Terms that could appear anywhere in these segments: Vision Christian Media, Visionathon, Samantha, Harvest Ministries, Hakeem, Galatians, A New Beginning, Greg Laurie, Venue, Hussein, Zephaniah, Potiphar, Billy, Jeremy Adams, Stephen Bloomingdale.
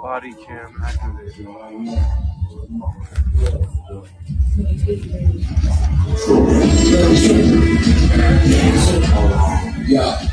Body cam activated. Yeah.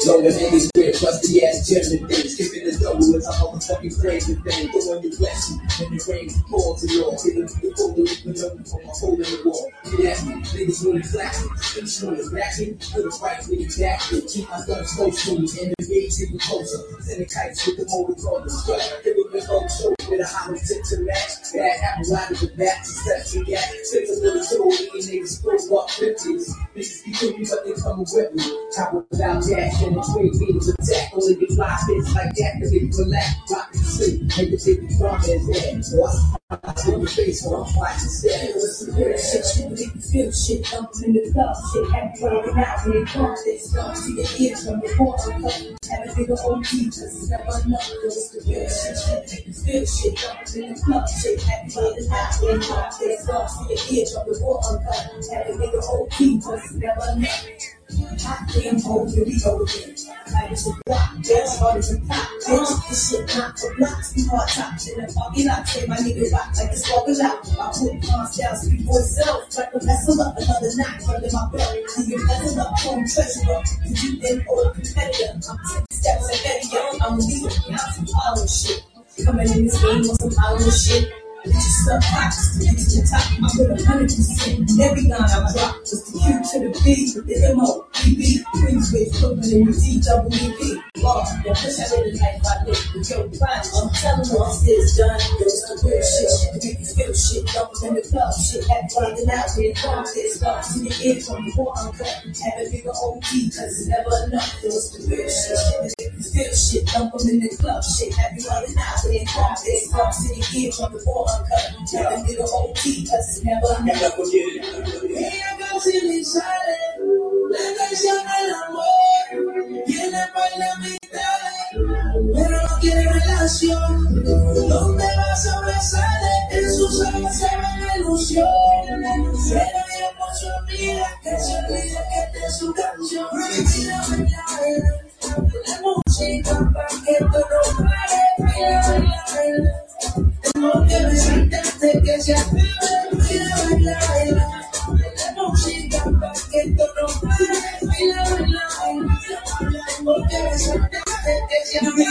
So this nigga's bitch, rusty ass judgment things. Skipping this double with a whole fucking phrase with things. Go on your blessing, and your brains fall to your taking to the pole, and up holding the wall. Get at me, niggas really flashing. Each one is ratchet, little fights, niggas acting. Keep my guns close to me, and the gauge even closer. Sending kites with the motors on the strut. Hit with the old show with a hollow tip to match. Bad apples out of the back, to steps you got. Six a little show, these niggas close up 50s. Bitches be cookies up, they come with me. Top without jacks, and it's way to attack. Only get fly fits like that, cause they relax, rock and sleep. Make the take the front as that. So I feel the face when I'm watching steps. It's some real shit, you make you feel shit. Thumping in the club, shit, having fun with mouth when it comes. They start to your ears from the porch and come. Have a nigga on you, just never know. Cause it's the real shit, you make you feel shit. Thumping in the club, shit, having fun with mouth when it comes. They start to your ears from the porch and come. Have a nigga on you, just never know. Hot damn hoes, here we go again. Lighters and block, jazz harders and pop. Bitch, this shit knocked to blocks. We hard tops in the parking lot. Say my niggas rock like it's walking out. I put cars down, speak for itself. Try to mess up another knot under my belt. Leave your mess up, home treasurer. Cause you been old competitor. I'm 6 steps ahead of you. I'm a leader, not some follow shit. Coming in this game on some follow shit. Bitches up box, next to top, I put 100% in every line I drop. Just the Q to the B, with the M-O, B-B, Queensway, Brooklyn, and the D-W-E-B. Law, now push out in the life I live, with your body, I'm telling you, this is done. It's the real shit, the big skill shit, doubles in the club, shit, at driving out, when it comes, it's lost, see the ear from before I'm cut, have a bigger OG, cause it's never enough, it's the real shit, the big skill shit, doubles in the club, shit, have you driving out, when it comes, it's lost, see the ear from before I'm cut. Tell me the whole key, cause it's never forget. Mira casi me sale, la canción del amor, viene por la mitad, pero no quiere relación. ¿Dónde va sobresale? En sus ojos se ve la ilusión. Pero yo por su vida, que se olvida que te es su canción. Mira, baila, la música pa' que tú no pares. Mira, baila, baila. Tengo que recitarte que se atreve, baila, baila, baila. La música pa' que esto no pare, baila, baila, baila. Tengo que recitarte que se atreve.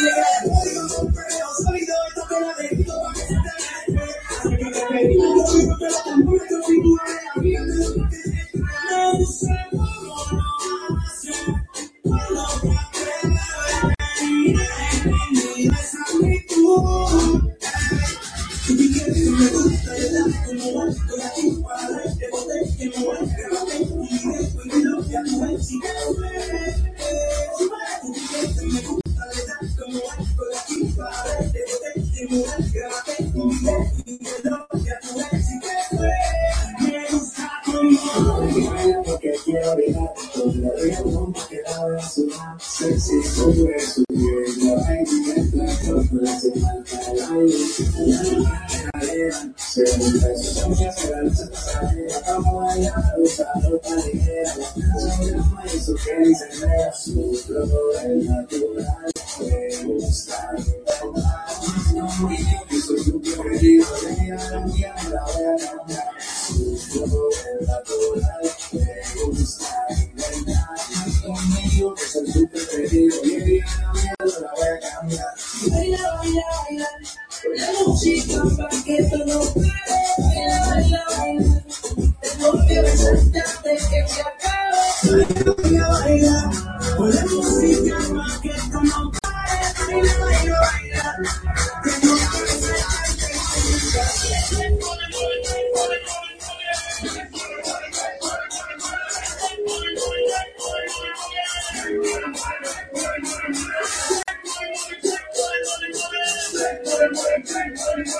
Take a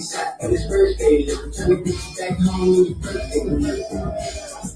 shot at his birthday, look, trying to get you back home with your birthday.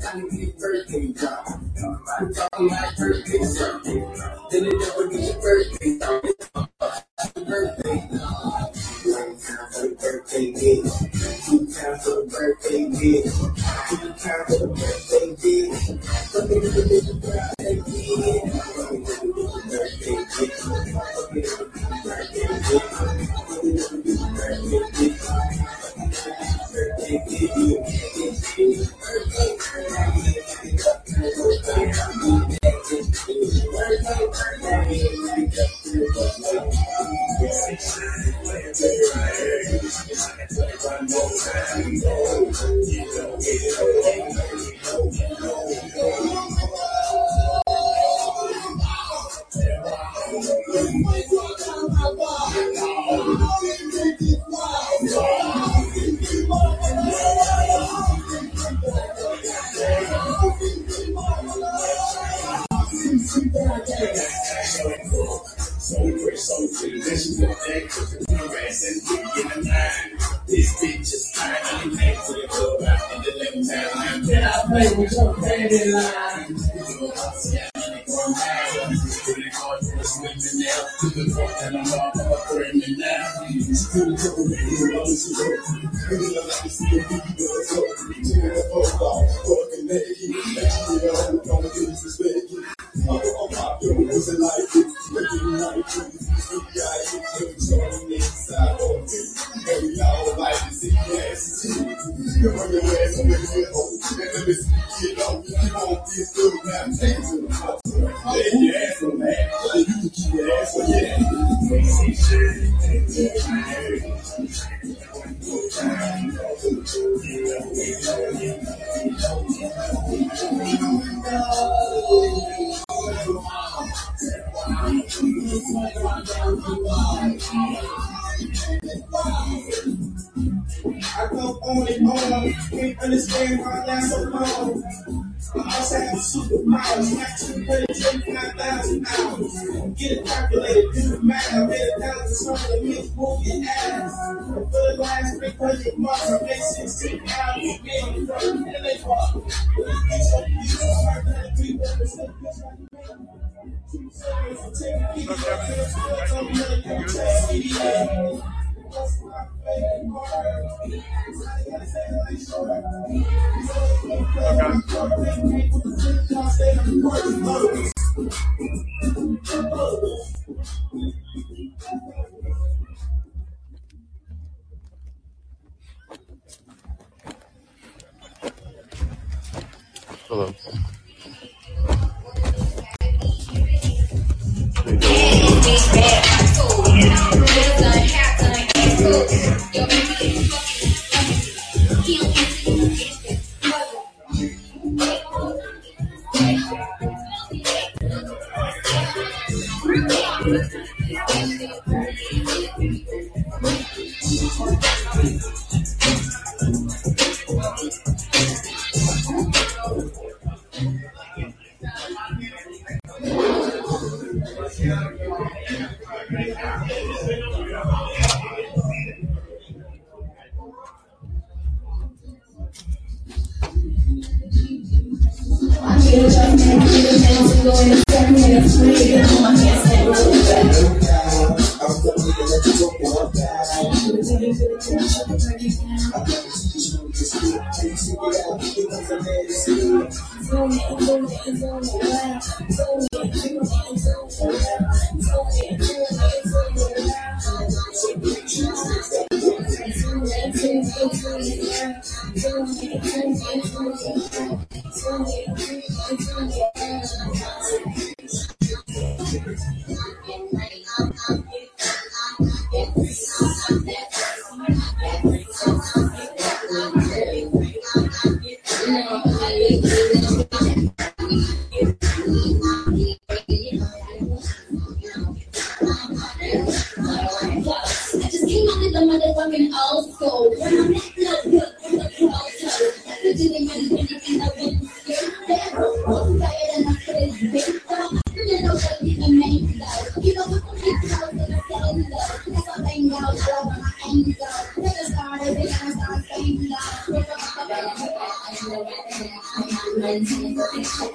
5, 4,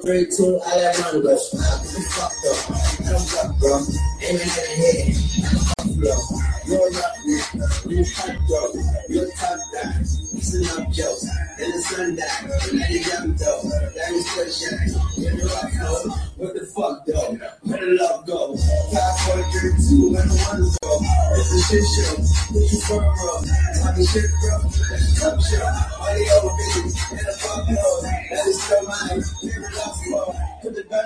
3, 2, I have none of those. You fucked up. Thumbs up, bro. Aim it in the head. Fuck, bro. You're up, nigga. You fucked, bro. You're top guy. You send up jokes. In the sundown. Let it jump, though. That is good shit. You know I know. What the fuck, though? Where the love go? 5, 4, 3, 2, where the ones go? It's a shit show. What you fuck, bro? Talking shit, bro. That's a cup show. All the old bitches. And the fuck, bro. That is so mine.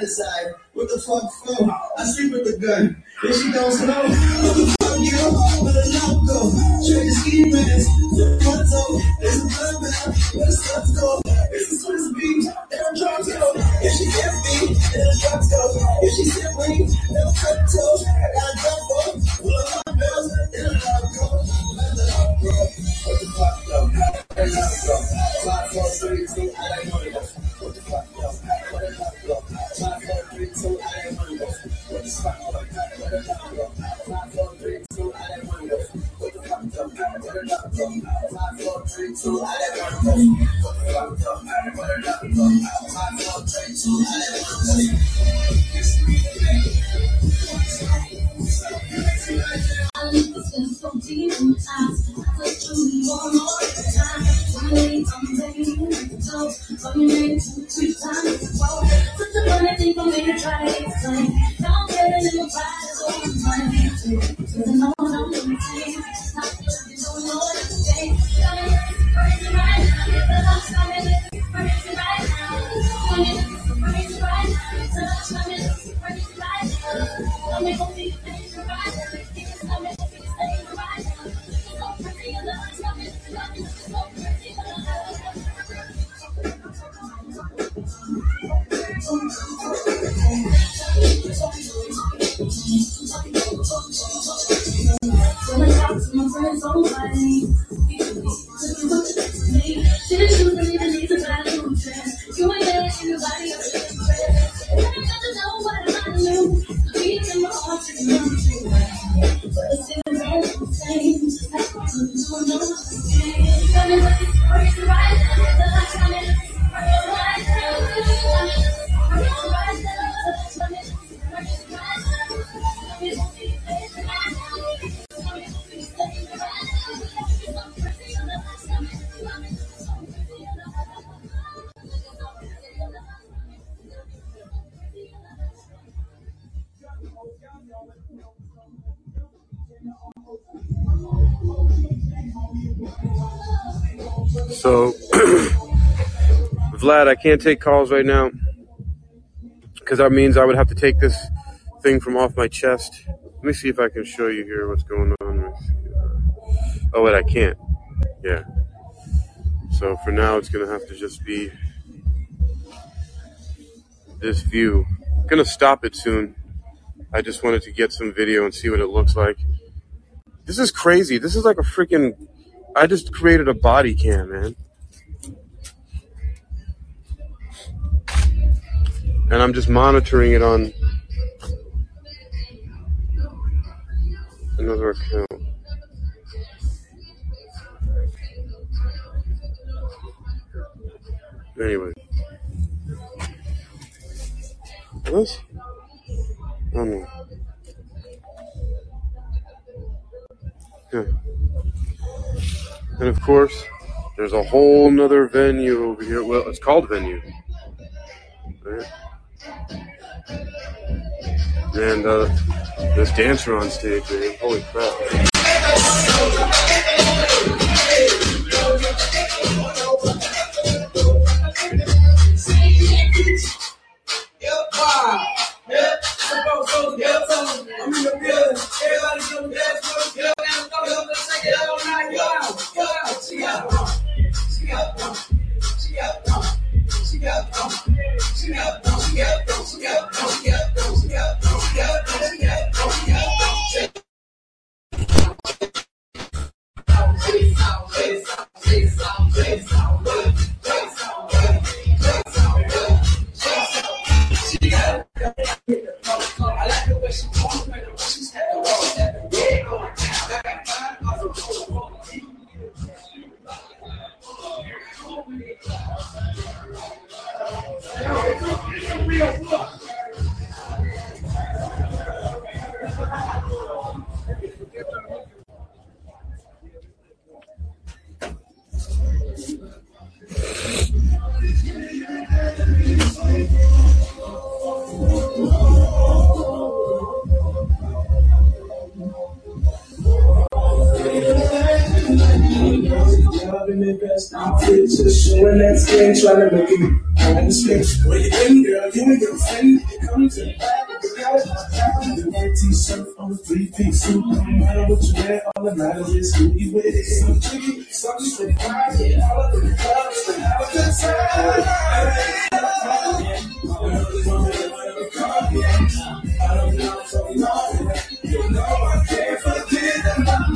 Side. What the fuck for? I sleep with the gun. If she don't smoke, what the fuck you? Where the love go? Trade the ski mask. Flip the toe. There's a blood bath. Where the stuff go? It's the Swiss beach. There are drugs go. If she can't feed, there are drugs go. If she said wait, there are cut toes. I got a gun for. Full of hot bells. There are love go. Where the love go? What the fuck go? Where the love go? 5, 4, 3, 2, I don't know enough. What the fuck go? Where the love go? 5, 4, 3, 2, I didn't want to go. What the fuck up? What the fuck up? 5, 4, 3, 2, I didn't want to go. What the fuck up? What the fuck up? 5, 4, 3, 2, I didn't want to go. What the fuck up? What the fuck up? 5, 4, 3, 2, I didn't want to go. This is me. I live this in so deep in the past. I touch you more the time. My name, I'm taking you like a toe. Tell me name 2, 3 times. I think I'm gonna try to explain. Don't get a little pride is all I'm trying to do. Doesn't know what I'm gonna say. Not because you don't know what to say. Come and look at the crazy right now. Get the love, come and look at the crazy right now. Come and look at the crazy right now. Get the love, come and look at the crazy right now. Come and go see the crazy right now. Get the love, come and go see the crazy right now. It's so pretty, your love is coming. Your love is so pretty, your love is coming. When I talk to my friends on my knees, she didn't choose me to leave the bathroom dress. You ain't there, ain't nobody else to impress. And I got to know what I knew. The beat in my heart is not true. But it's in the red and the same. I don't know what to say. Come and look, it's crazy right now. The lights come and look, it's crazy right now. Come and look. So, Vlad, I can't take calls right now because that means I would have to take this thing from off my chest. Let me see if I can show you here what's going on. Oh, wait, I can't. Yeah. So for now, it's going to have to just be this view. I'm going to stop it soon. I just wanted to get some video and see what it looks like. This is crazy. This is like a freaking... I just created a body cam, man. And I'm just monitoring it on another account. Anyway. What? Oh no. Okay. And of course, there's a whole nother venue over here. Well, it's called Venue. Right? And this dancer on stage, man. Holy crap. She got in their best outfits, just showing that skin, trying to make it on the skin. Where you been, girl? You and your friend, you come to the back of the house. The white t-shirt on the three-piece suit. No matter what you wear, all that matters is who you with it. Some jiggy, some just for the prize, all up in the club, just to have a good time. I don't know where to call you. I don't know, so long. You know I can't forget that I'm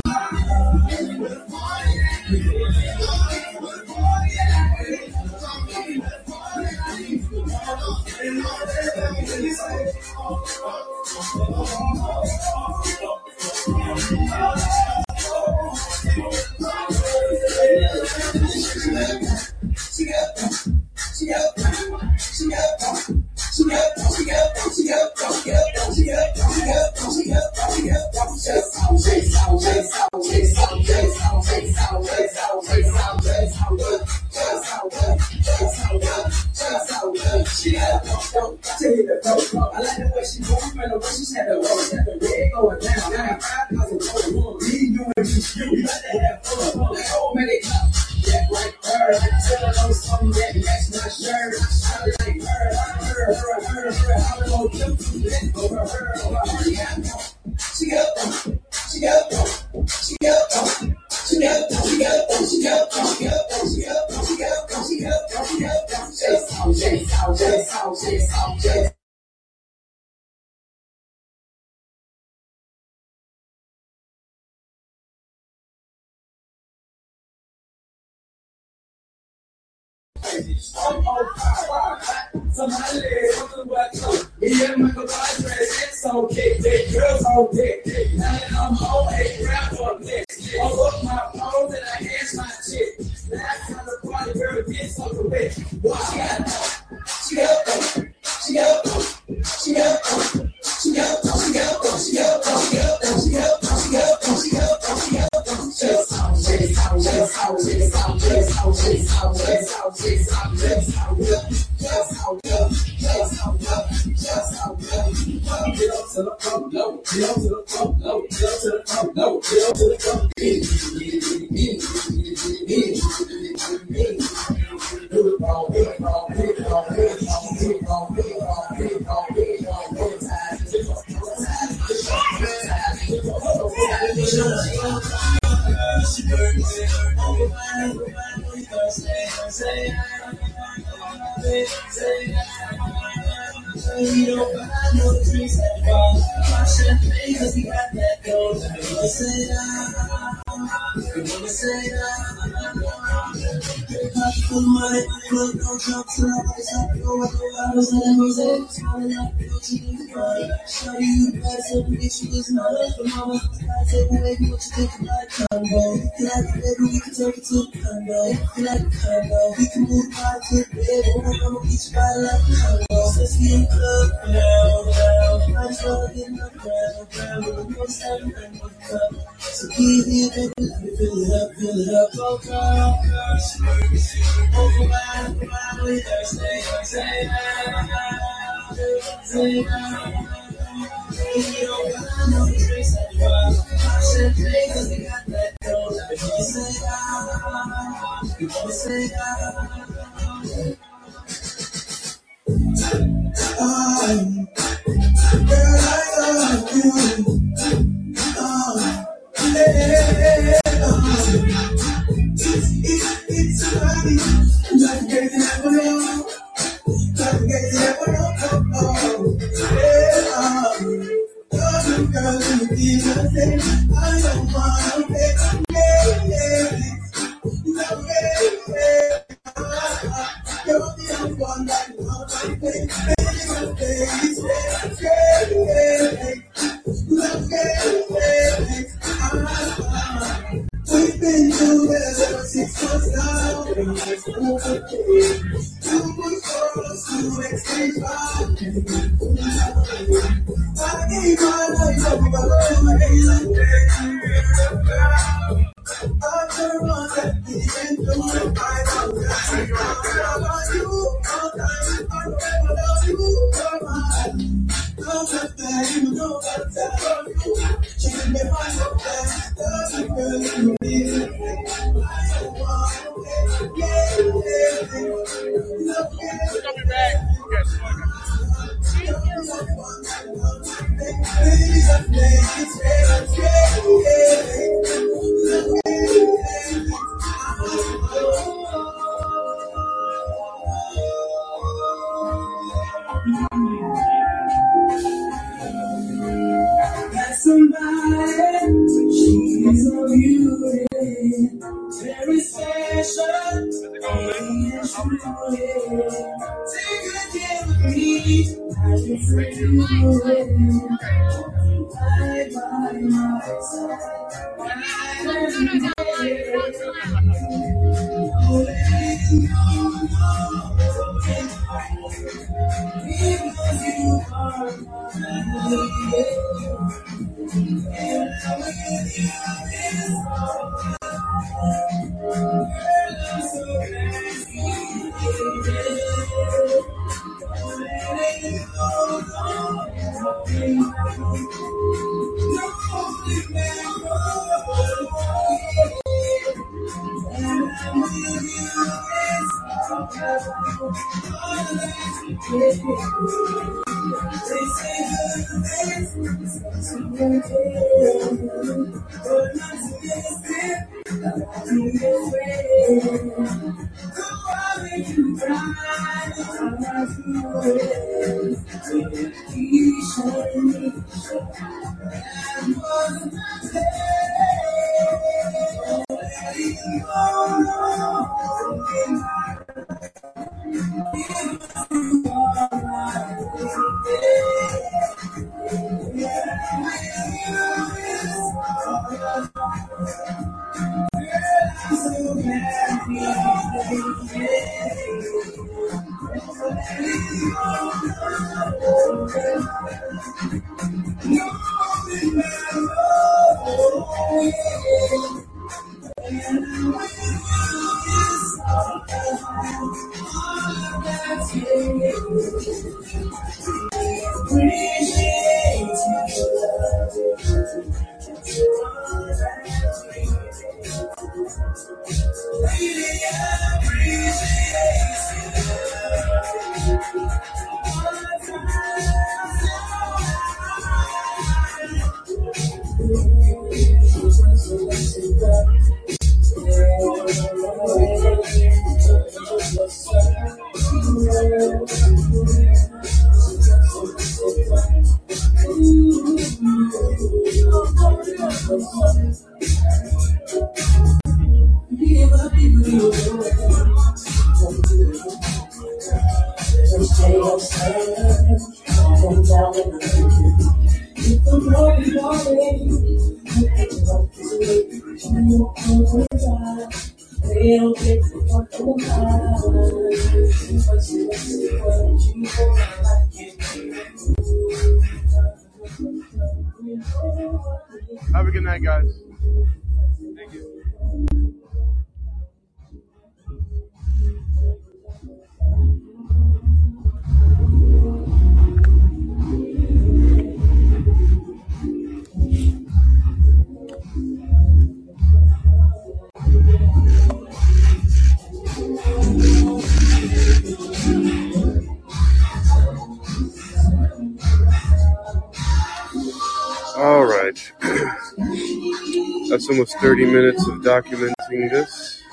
Almost 30 minutes of documenting this.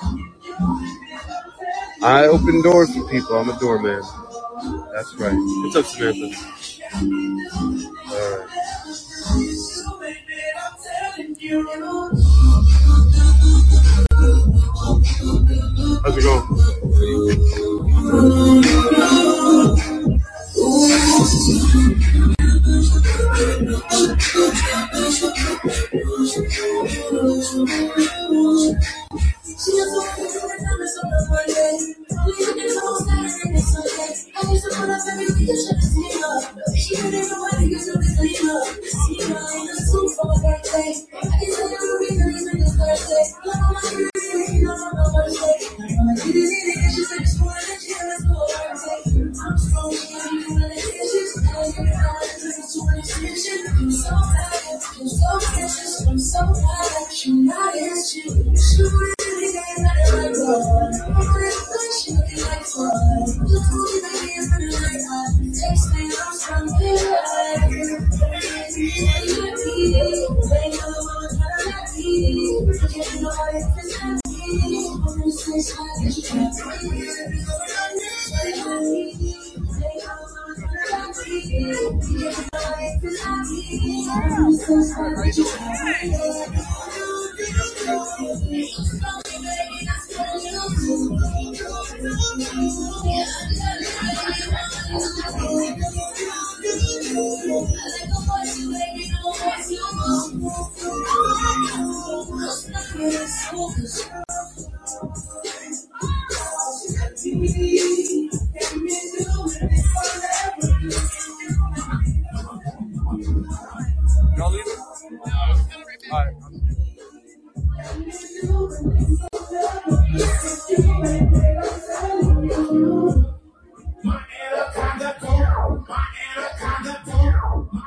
I open doors for people. I'm a doorman. That's right. What's up, Samantha? All right. How's it going? Thank you.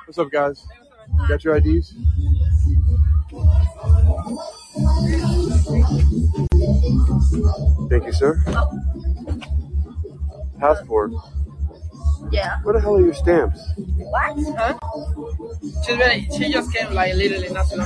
What's up, guys? You got your IDs? Thank you, sir. Oh. Passport. Yeah. What the hell are your stamps? What? Huh? She just came like literally nothing.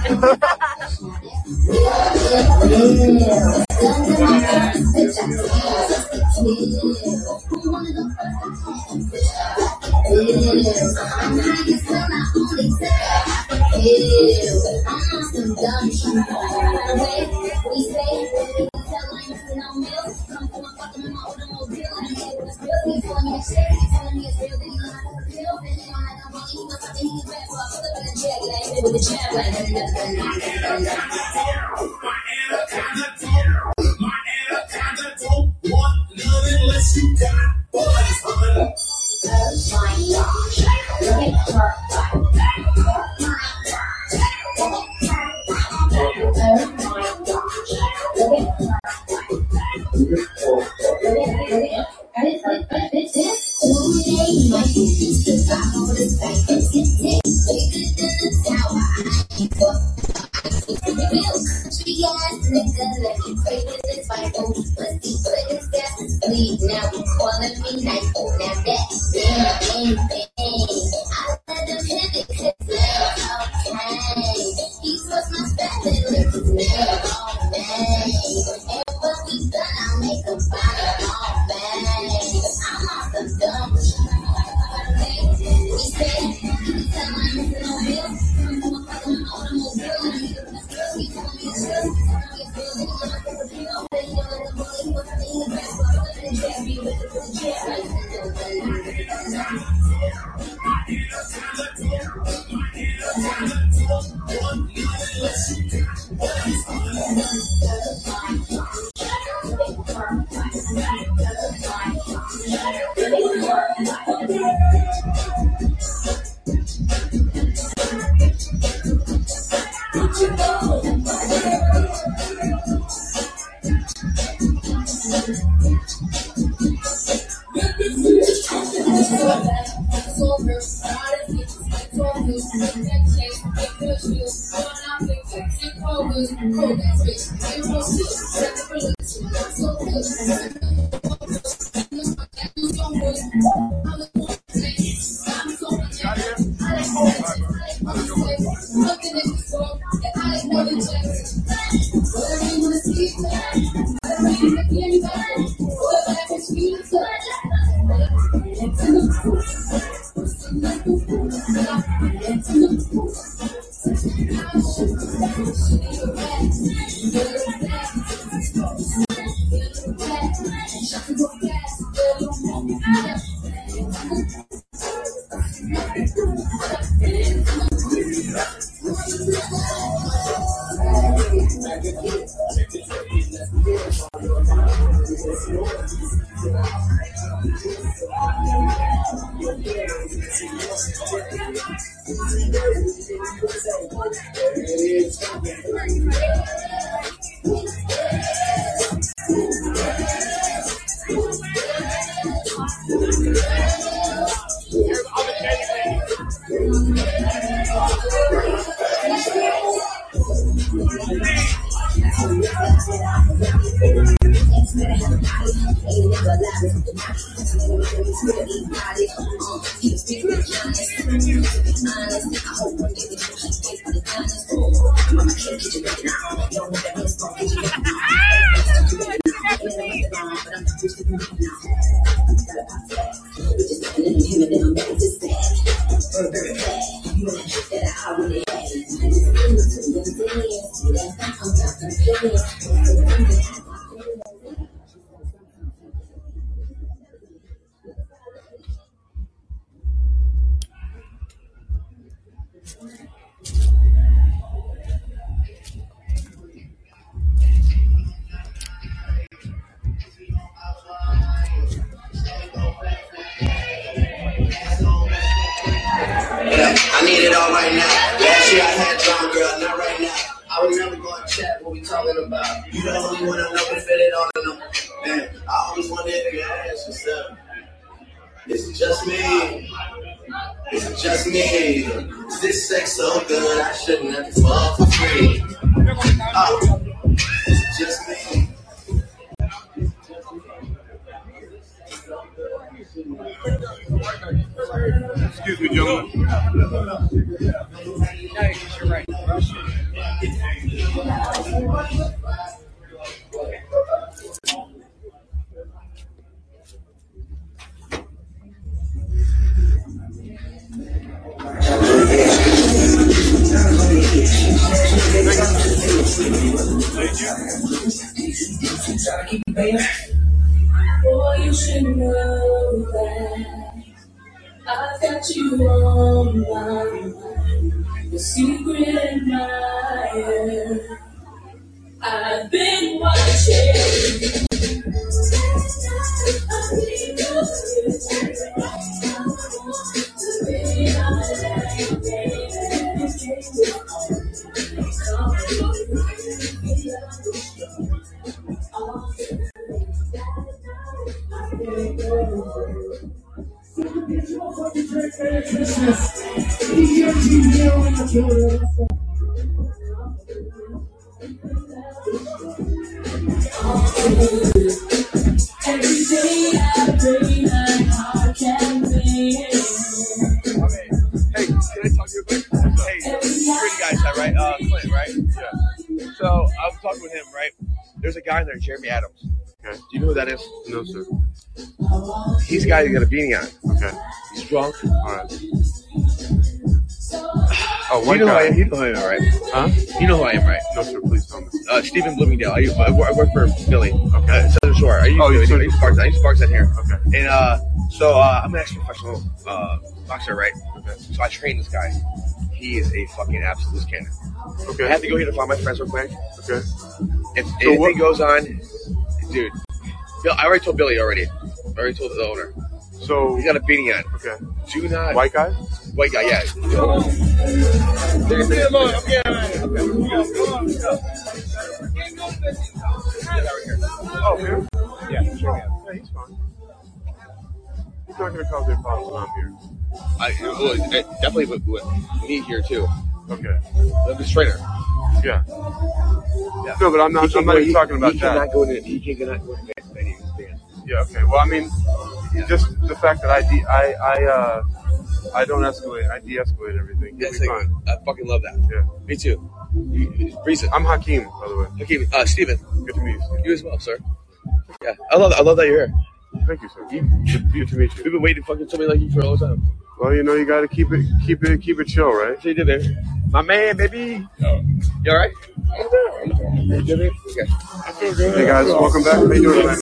Jeremy Adams. Okay. Do you know who that is? No, sir. He's a guy that got a beanie on. Okay. He's drunk. All right. Oh, one you know guy. You know who I am, right? Huh? You know who I am, right? No, sir. Please tell me. Stephen Bloomingdale. I work for Billy. Okay. Southern Shore. I used to box out here. Okay. And so I'm an ex-professional boxer, right? Okay. So I train this guy. He is a fucking absolute cannon. Okay. I have to go here to find my friends real quick. Okay. If anything goes on, dude, I already told Billy already. I already told the owner. So he's got a beanie on. Okay. Do not. White guy? White guy, yeah. Oh, here? Yeah, he's fine. He's not going to cause any problems when I'm here. It definitely with me here, too. Okay. The trainer. Yeah. Yeah. No, but I'm not even talking about that. He cannot go into venue stand. Yeah. Okay. Well, I mean, just the fact that I don't escalate. I de-escalate everything. That's like, I fucking love that. Yeah. Me too. I'm Hakeem, by the way. Hakeem. Stephen. Good to meet you. Stephen. You as well, sir. Yeah. I love that you're here. Thank you, sir. Good to meet you. We've been waiting for fucking somebody like you for a long time. Well, you know, you gotta keep it chill, right? So you did it. My man, baby. Oh. You alright? Okay. I feel good. Hey guys, welcome back. How you doing, man?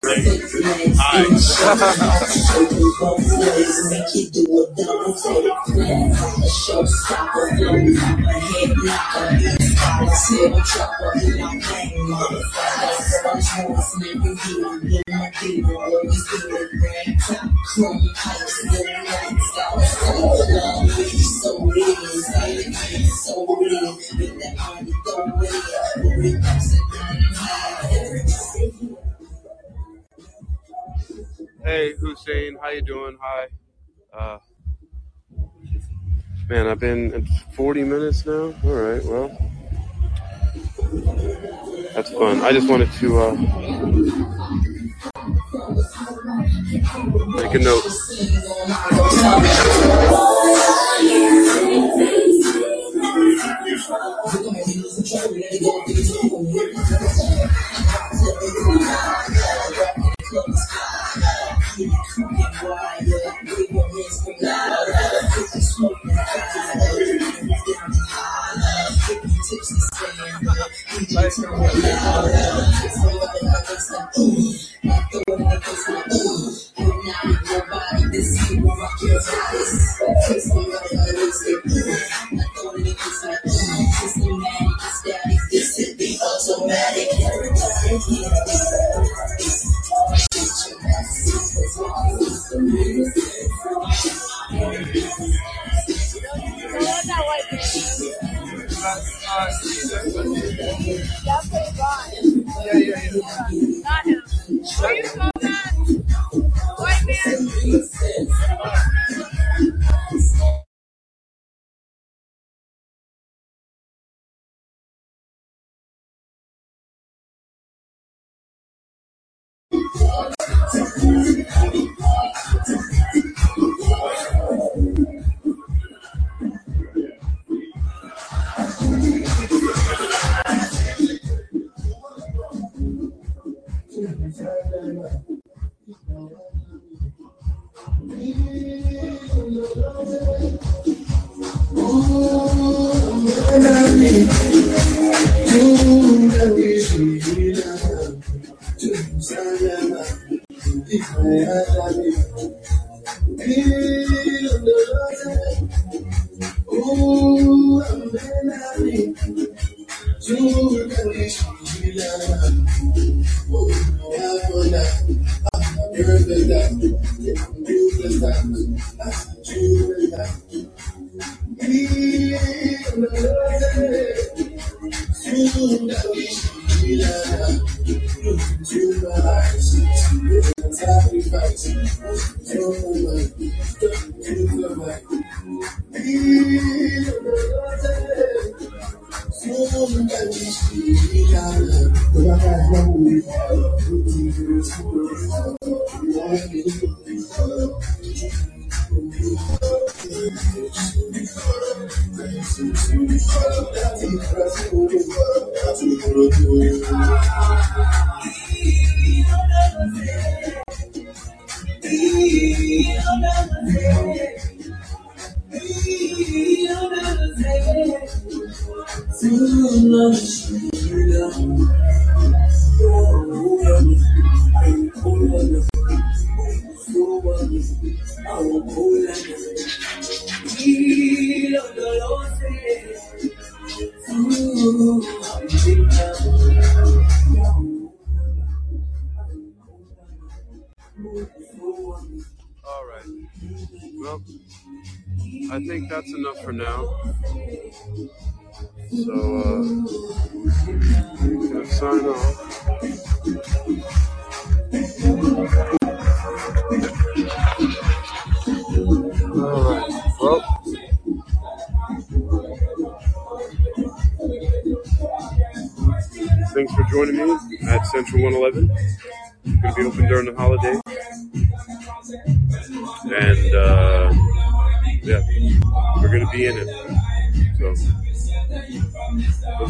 Hey Hussein, how you doing? Hi. Man, I've been at 40 minutes now. All right, well, that's fun. I just wanted to make a note. Let's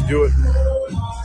do it.